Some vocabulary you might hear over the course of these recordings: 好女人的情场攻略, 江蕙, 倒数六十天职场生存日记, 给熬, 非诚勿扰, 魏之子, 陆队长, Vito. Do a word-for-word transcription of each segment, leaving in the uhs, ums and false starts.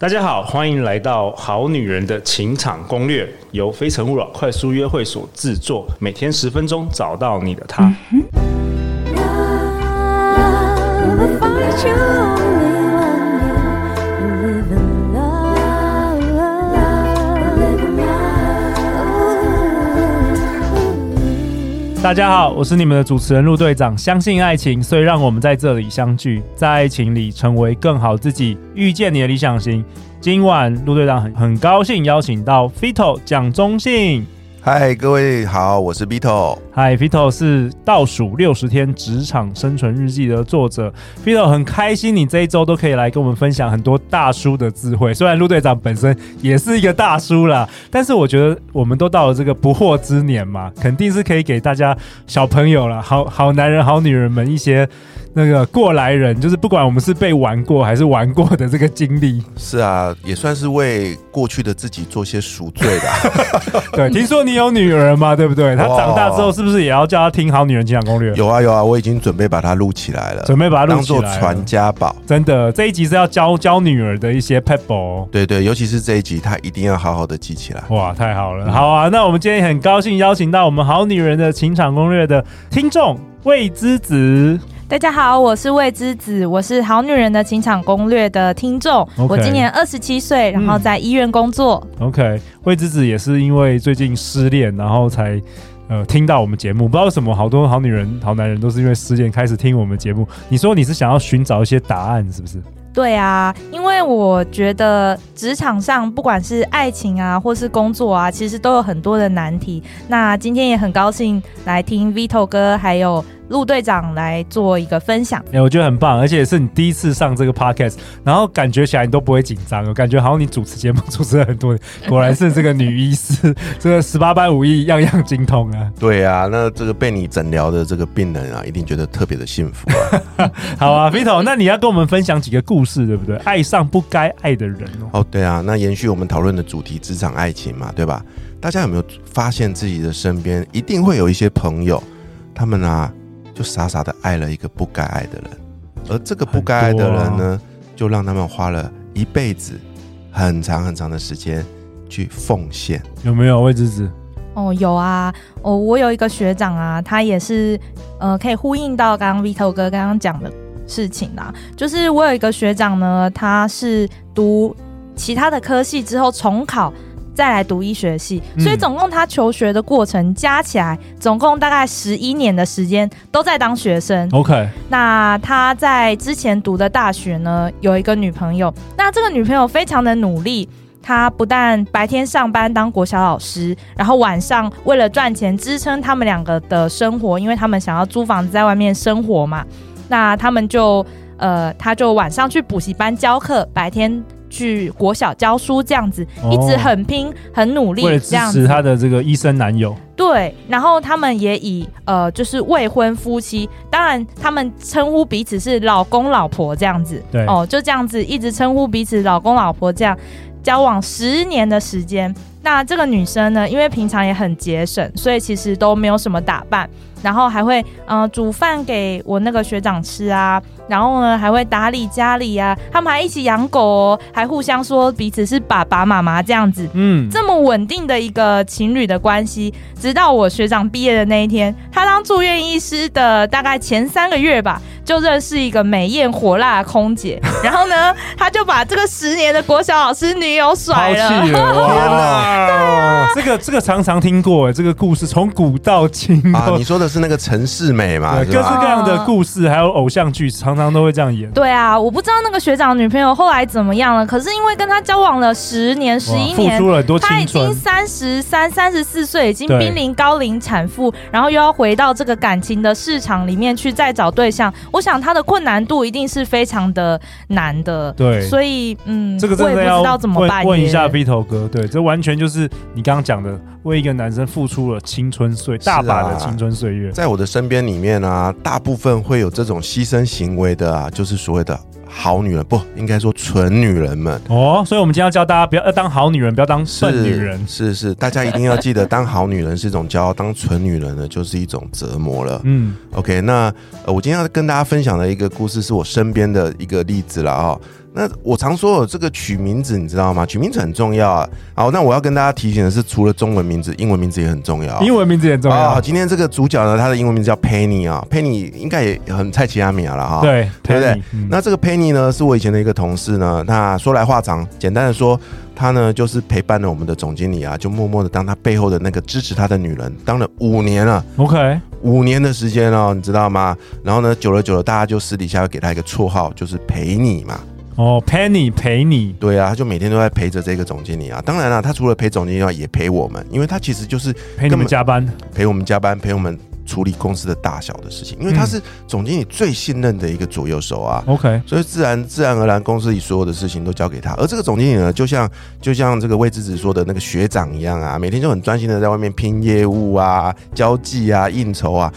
大家好，欢迎来到好女人的情场攻略，由非诚勿扰快速约会所制作，每天十分钟，找到你的他。大家好，我是你们的主持人陆队长。相信爱情，所以让我们在这里相聚，在爱情里成为更好自己，遇见你的理想型。今晚陆队长 很, 很高兴邀请到 Vito 蒋中信。嗨，各位好，我是 Vito。嗨 ，Vito 是《倒数六十天职场生存日记》的作者。Vito 很开心，你这一周都可以来跟我们分享很多大叔的智慧。虽然陆队长本身也是一个大叔啦，但是我觉得我们都到了这个不惑之年嘛，肯定是可以给大家小朋友啦、好好男人、好女人们一些那个过来人，就是不管我们是被玩过还是玩过的这个经历。是啊，也算是为过去的自己做些赎罪啦。对，听说你有女儿嘛，对不对？她长大之后是不是？是不是也要叫他听好女人情场攻略？有啊有啊，我已经准备把它录起来了，准备把它录起来了，当做传家宝。真的，这一集是要教教女儿的一些 pebble。对对，尤其是这一集，她一定要好好的记起来。哇，太好了！嗯、好啊，那我们今天很高兴邀请到我们好女人的情场攻略的听众魏之子。大家好，我是魏之子，我是好女人的情场攻略的听众。Okay, 我今年二十七岁，然后在医院工作。嗯、OK， 魏之子也是因为最近失恋，然后才。呃，听到我们节目，不知道为什么好多好女人、好男人都是因为失恋开始听我们节目。你说你是想要寻找一些答案，是不是？对啊，因为我觉得职场上不管是爱情啊，或是工作啊，其实都有很多的难题。那今天也很高兴来听 Vito 哥还有陆队长来做一个分享。欸，我觉得很棒，而且是你第一次上这个 podcast， 然后感觉起来你都不会紧张，我感觉好像你主持节目主持了很多，果然是这个女医师，这个十八般武艺样样精通啊。对啊，那这个被你诊疗的这个病人啊，一定觉得特别的幸福啊。好啊 Vito， 那你要跟我们分享几个故事，对不对？爱上不该爱的人哦。哦，对啊，那延续我们讨论的主题，职场爱情嘛，对吧？大家有没有发现自己的身边一定会有一些朋友，他们啊？就傻傻的爱了一个不该爱的人，而这个不该爱的人呢，就让他们花了一辈子很长很长的时间去奉献。有没有魏之子？哦，有啊。哦，我有一个学长啊，他也是呃，可以呼应到刚刚 Vito 哥刚刚讲的事情啦。就是我有一个学长呢，他是读其他的科系之后重考再来读医学系，所以总共他求学的过程加起来，总共大概十一年的时间都在当学生。OK， 那他在之前读的大学呢，有一个女朋友，那这个女朋友非常的努力。他不但白天上班当国小老师，然后晚上为了赚钱支撑他们两个的生活，因为他们想要租房子在外面生活嘛。那他们就呃，他就晚上去补习班教课，白天去国小教书这样子，一直很拼很努力，为了支持他的这个医生男友。对，然后他们也以呃就是未婚夫妻，当然他们称呼彼此是老公老婆这样子。对哦，就这样子一直称呼彼此老公老婆，这样交往十年的时间。那这个女生呢，因为平常也很节省，所以其实都没有什么打扮，然后还会、呃、煮饭给我那个学长吃啊，然后呢还会打理家里啊，他们还一起养狗哦，还互相说彼此是爸爸妈妈这样子。嗯，这么稳定的一个情侣的关系，直到我学长毕业的那一天，他当住院医师的大概前三个月吧，就认识一个美艳火辣的空姐，然后呢他就把这个十年的国小老师女友甩了。好气了，哇对啊，这个这个常常听过，这个故事从古到今啊。你说的是那个陈世美嘛？各式各样的故事，还有偶像剧，常常都会这样演。对啊，我不知道那个学长女朋友后来怎么样了。可是因为跟他交往了十年、十一年，付出了很多青春，他已经三十三、三十四岁，已经濒临高龄产妇，然后又要回到这个感情的市场里面去再找对象。我想他的困难度一定是非常的难的。对，所以嗯，这个真的要我也不知道怎么办。问一下 Vito 哥，对，这完全就是。就是你刚刚讲的，为一个男生付出了青春岁大把的青春岁月。啊，在我的身边里面啊，大部分会有这种牺牲行为的啊，就是所谓的好女人，不应该说纯女人们哦。所以我们今天要教大家不要，要当好女人，不要当笨女人。是 是, 是，大家一定要记得，当好女人是一种骄傲，当纯女人呢就是一种折磨了。嗯 ，OK， 那、呃、我今天要跟大家分享的一个故事，是我身边的一个例子了啊。哦，那我常说这个取名字你知道吗？取名字很重要啊。好，那我要跟大家提醒的是，除了中文名字，英文名字也很重要。英文名字也很重要。啊，今天这个主角呢，他的英文名字叫 Penny 啊、哦、，Penny 应该也很菜奇亚米亚了哈。对，对不对？ Penny， 嗯、那这个 Penny 呢，是我以前的一个同事呢。那说来话长，简单的说，他呢就是陪伴了我们的总经理啊，就默默的当他背后的那个支持他的女人，当了五年了。OK。五年的时间哦，你知道吗？然后呢，久了久了，大家就私底下会给他一个绰号，就是陪你嘛。哦，陪你陪你，对啊，他就每天都在陪着这个总经理啊。当然了、啊，他除了陪总经理外，也陪我们，因为他其实就是陪你们加班，陪我们加班，陪我们处理公司的大小的事情，因为他是总经理最信任的一个左右手啊。OK，、嗯、所以自然自然而然，公司里所有的事情都交给他。而这个总经理呢，就像就像这个魏之子说的那个学长一样啊，每天就很专心的在外面拼业务啊、交际啊、应酬啊。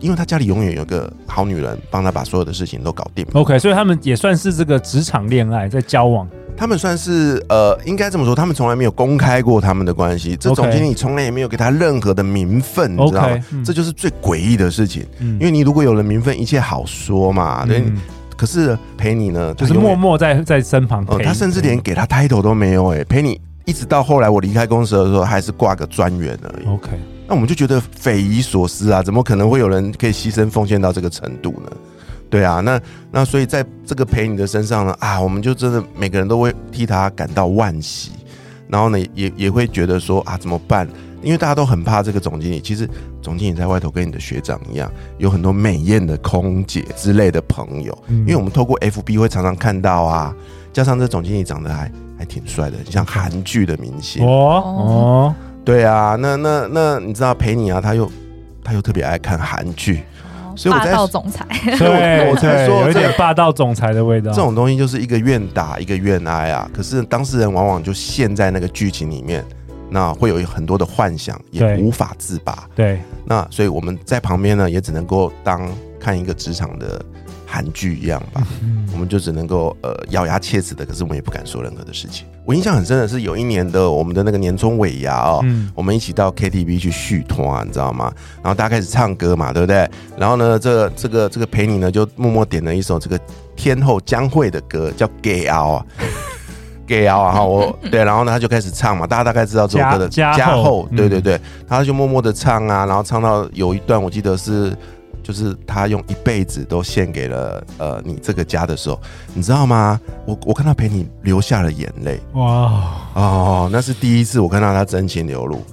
因为他家里永远有个好女人帮他把所有的事情都搞定。OK， 所以他们也算是这个职场恋爱在交往。他们算是呃，应该这么说，他们从来没有公开过他们的关系。这总经理从来也没有给他任何的名分， okay， 你知道吗？嗯、这就是最诡异的事情。嗯、因为你如果有了名分，一切好说嘛。对，嗯、可是陪你呢，就是默默在在身旁陪、呃。他甚至连给他 title 都没有哎、欸，陪你一直到后来我离开公司的时候，还是挂个专员而已。OK。那我们就觉得匪夷所思啊，怎么可能会有人可以牺牲奉献到这个程度呢？对啊，那那所以在这个陪你的身上呢，啊，我们就真的每个人都会替他感到惋惜，然后呢，也也会觉得说啊，怎么办？因为大家都很怕这个总经理，其实总经理在外头跟你的学长一样，有很多美艳的空姐之类的朋友，嗯、因为我们透过 F B 会常常看到啊，加上这总经理长得还还挺帅的，像韩剧的明星哦。哦对啊，那那那你知道陪你啊，他又他又特别爱看韩剧，哦、所以我在霸道总裁，所以我我才说有一点霸道总裁的味道。这种东西就是一个愿打一个愿挨啊，可是当事人往往就陷在那个剧情里面，那会有很多的幻想，也无法自拔。对，那所以我们在旁边呢，也只能够当看一个职场的韩剧一样吧，嗯、我们就只能够呃咬牙切齿的，可是我们也不敢说任何的事情。我印象很深的是有一年的我们的那个年终尾牙哦，嗯、我们一起到 K T V 去续团、啊，你知道吗？然后大家开始唱歌嘛，对不对？然后呢，这个、这个这个陪你呢就默默点了一首这个天后江蕙的歌，叫《给熬》啊。给啊，然后我对，然后呢他就开始唱嘛，大家大概知道这首歌的加厚，对对对，嗯、他就默默的唱啊，然后唱到有一段我记得是。就是他用一辈子都献给了呃你这个家的时候，你知道吗？我我看到陪你流下了眼泪，哇哦，那是第一次我看到他真情流露，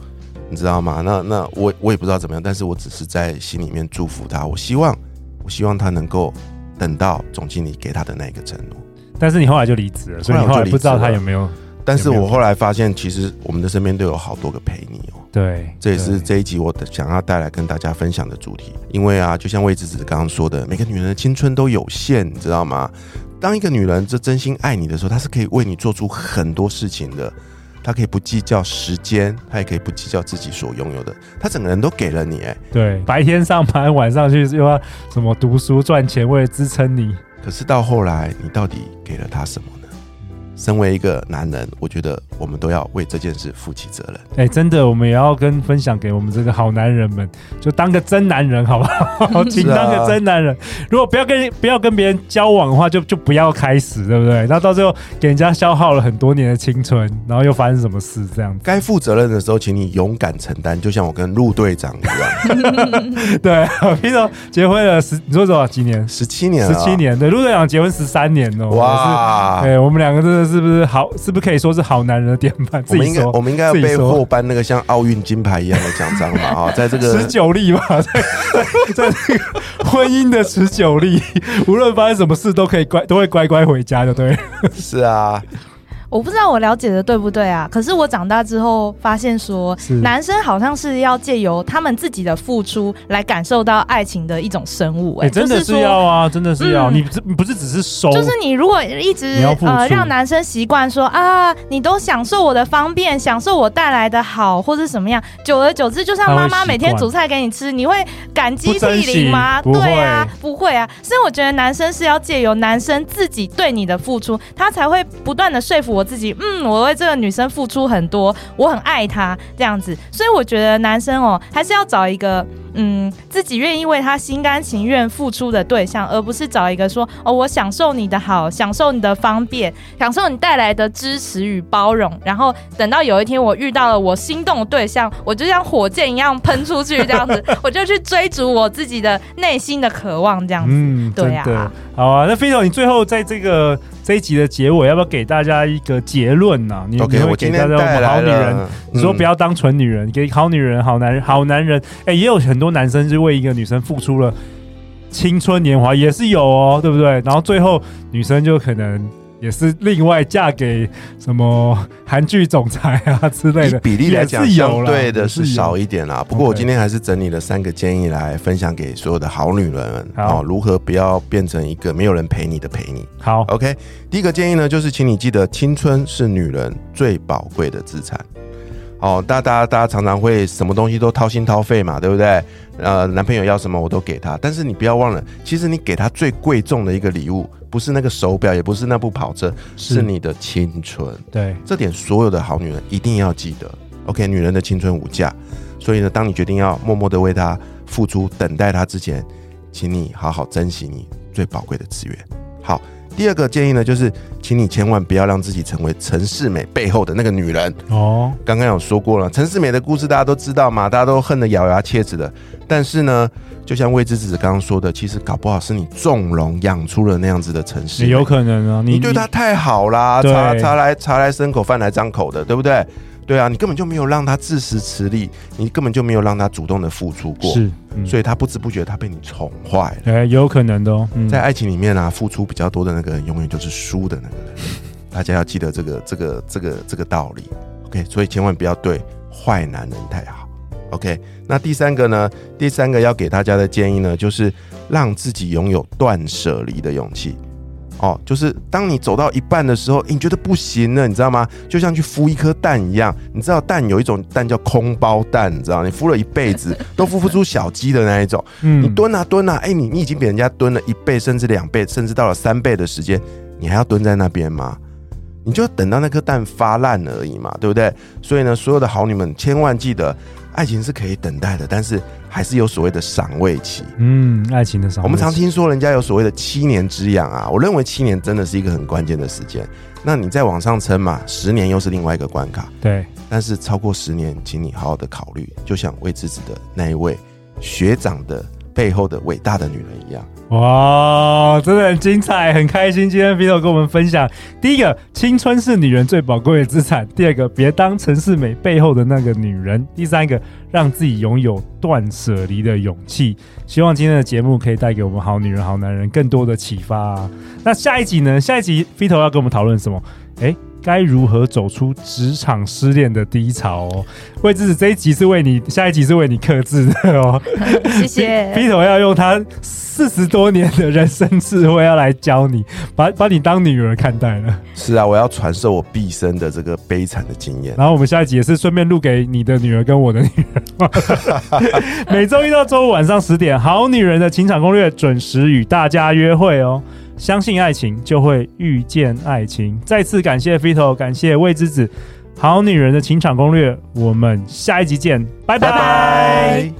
你知道吗？那那我我也不知道怎么样，但是我只是在心里面祝福他，我希望我希望他能够等到总经理给他的那一个承诺。但是你后来就离职了，所以你后来不知道他有没有。但是我后来发现，其实我们的身边都有好多个陪你哦。对，这也是这一集我想要带来跟大家分享的主题。因为啊，就像魏之子刚刚说的，每个女人的青春都有限，你知道吗？当一个女人这真心爱你的时候，她是可以为你做出很多事情的。她可以不计较时间，她也可以不计较自己所拥有的，她整个人都给了你、欸。哎，对，白天上班，晚上去又要什么读书赚钱，为了支撑你。可是到后来，你到底给了她什么？身为一个男人，我觉得我们都要为这件事负起责任。哎、欸，真的，我们也要跟分享给我们这个好男人们，就当个真男人，好不好？请当个真男人。啊、如果不要跟不要跟别人交往的话，就就不要开始，对不对？那到最后给人家消耗了很多年的青春，然后又发生什么事这样子？该负责任的时候，请你勇敢承担，就像我跟陆队长一样。对 ，Vito 结婚了十，你说多少几年？十七年、哦，十七年。对，陆队长结婚十三年哦。哇，对、欸，我们两个真的是。是不是好？是不是可以说是好男人的典范？我们应该，我们应该要被获颁那个像奥运金牌一样的奖章嘛？啊，在这个持久力嘛，在在这个婚姻的持久力，无论发生什么事都可以乖，都会乖乖回家的，对。是啊。我不知道我了解的对不对啊，可是我长大之后发现说，男生好像是要借由他们自己的付出来感受到爱情的一种生物、欸欸、真的是要啊，真的是要、嗯、你, 你不是只是收，就是你如果一直呃让男生习惯说啊，你都享受我的方便，享受我带来的好或是什么样，久而久之就像妈妈每天煮菜给你吃，你会感激涕零吗？对啊，不会啊，所以我觉得男生是要借由男生自己对你的付出，他才会不断的说服我我自己，嗯，我为这个女生付出很多，我很爱她这样子。所以我觉得男生哦，还是要找一个嗯自己愿意为她心甘情愿付出的对象，而不是找一个说哦我享受你的好，享受你的方便，享受你带来的支持与包容，然后等到有一天我遇到了我心动的对象，我就像火箭一样喷出去这样子，我就去追逐我自己的内心的渴望这样子。嗯，对啊。好啊，那Vito你最后在这个这一集的结尾要不要给大家一个结论呢、啊？你 okay, 你会给大家好女人，你说不要当纯女人、嗯，给好女人、好男人、好男人。哎、欸，也有很多男生是为一个女生付出了青春年华，也是有哦，对不对？然后最后女生就可能也是另外嫁给什么韩剧总裁啊之类的，比例来讲相对的是少一点啦。不过我今天还是整理了三个建议来分享给所有的好女人、哦、如何不要变成一个没有人陪你的陪你。好 ，OK， 第一个建议呢，就是请你记得，青春是女人最宝贵的资产。哦，大家大家常常会什么东西都掏心掏肺嘛，对不对？呃，男朋友要什么我都给他，但是你不要忘了，其实你给他最贵重的一个礼物，不是那个手表，也不是那部跑车，是，是你的青春。对，这点所有的好女人一定要记得。OK， 女人的青春无价，所以呢，当你决定要默默的为她付出、等待她之前，请你好好珍惜你最宝贵的资源。好。第二个建议呢，就是请你千万不要让自己成为陈世美背后的那个女人哦。刚刚有说过了，陈世美的故事大家都知道嘛，大家都恨得咬牙切齿的。但是呢，就像魏之子刚刚说的，其实搞不好是你纵容养出了那样子的陈世美，也有可能啊。你, 你对她太好啦，茶茶来茶来伸口，饭来张口的，对不对？对啊，你根本就没有让她自食其力，你根本就没有让她主动的付出过，是，嗯、所以她不知不觉她被你宠坏了。哎、欸，有可能的哦、嗯。在爱情里面啊，付出比较多的那个人，永远就是输的那个人。大家要记得这个、这个、这个、这个道理。OK， 所以千万不要对坏男人太好。OK， 那第三个呢？第三个要给大家的建议呢，就是让自己拥有断舍离的勇气。哦，就是当你走到一半的时候、欸、你觉得不行了，你知道吗？就像去孵一颗蛋一样，你知道蛋有一种蛋叫空包蛋，你知道你孵了一辈子都孵不出小鸡的那一种、嗯、你蹲啊蹲啊、欸、你, 你已经比人家蹲了一倍甚至两倍甚至到了三倍的时间，你还要蹲在那边吗？你就等到那颗蛋发烂而已嘛，对不对？所以呢，所有的好女们千万记得，爱情是可以等待的，但是还是有所谓的赏味期。嗯，爱情的赏味期，我们常听说人家有所谓的七年之痒啊，我认为七年真的是一个很关键的时间。那你再往上撑嘛，十年又是另外一个关卡。对，但是超过十年，请你好好的考虑，就像魏之子的那一位学长的背后的伟大的女人一样。哇，真的很精彩，很开心今天 Vito 跟我们分享，第一个，青春是女人最宝贵的资产，第二个，别当陈世美背后的那个女人，第三个，让自己拥有断舍离的勇气。希望今天的节目可以带给我们好女人好男人更多的启发、啊、那下一集呢？下一集 Vito 要跟我们讨论什么？诶，该如何走出职场失恋的低潮哦？魏之子这一集是为你，下一集是为你客制的哦。谢谢。Vito 要用他四十多年的人生智慧要来教你，把把你当女儿看待了。是啊，我要传授我毕生的这个悲惨的经验。然后我们下一集也是顺便录给你的女儿跟我的女儿。每周一到周五晚上十点，《好女人的情场攻略》准时与大家约会哦。相信爱情就会遇见爱情，再次感谢 Vito， 感谢魏之子，好女人的情场攻略，我们下一集见，拜拜。拜拜。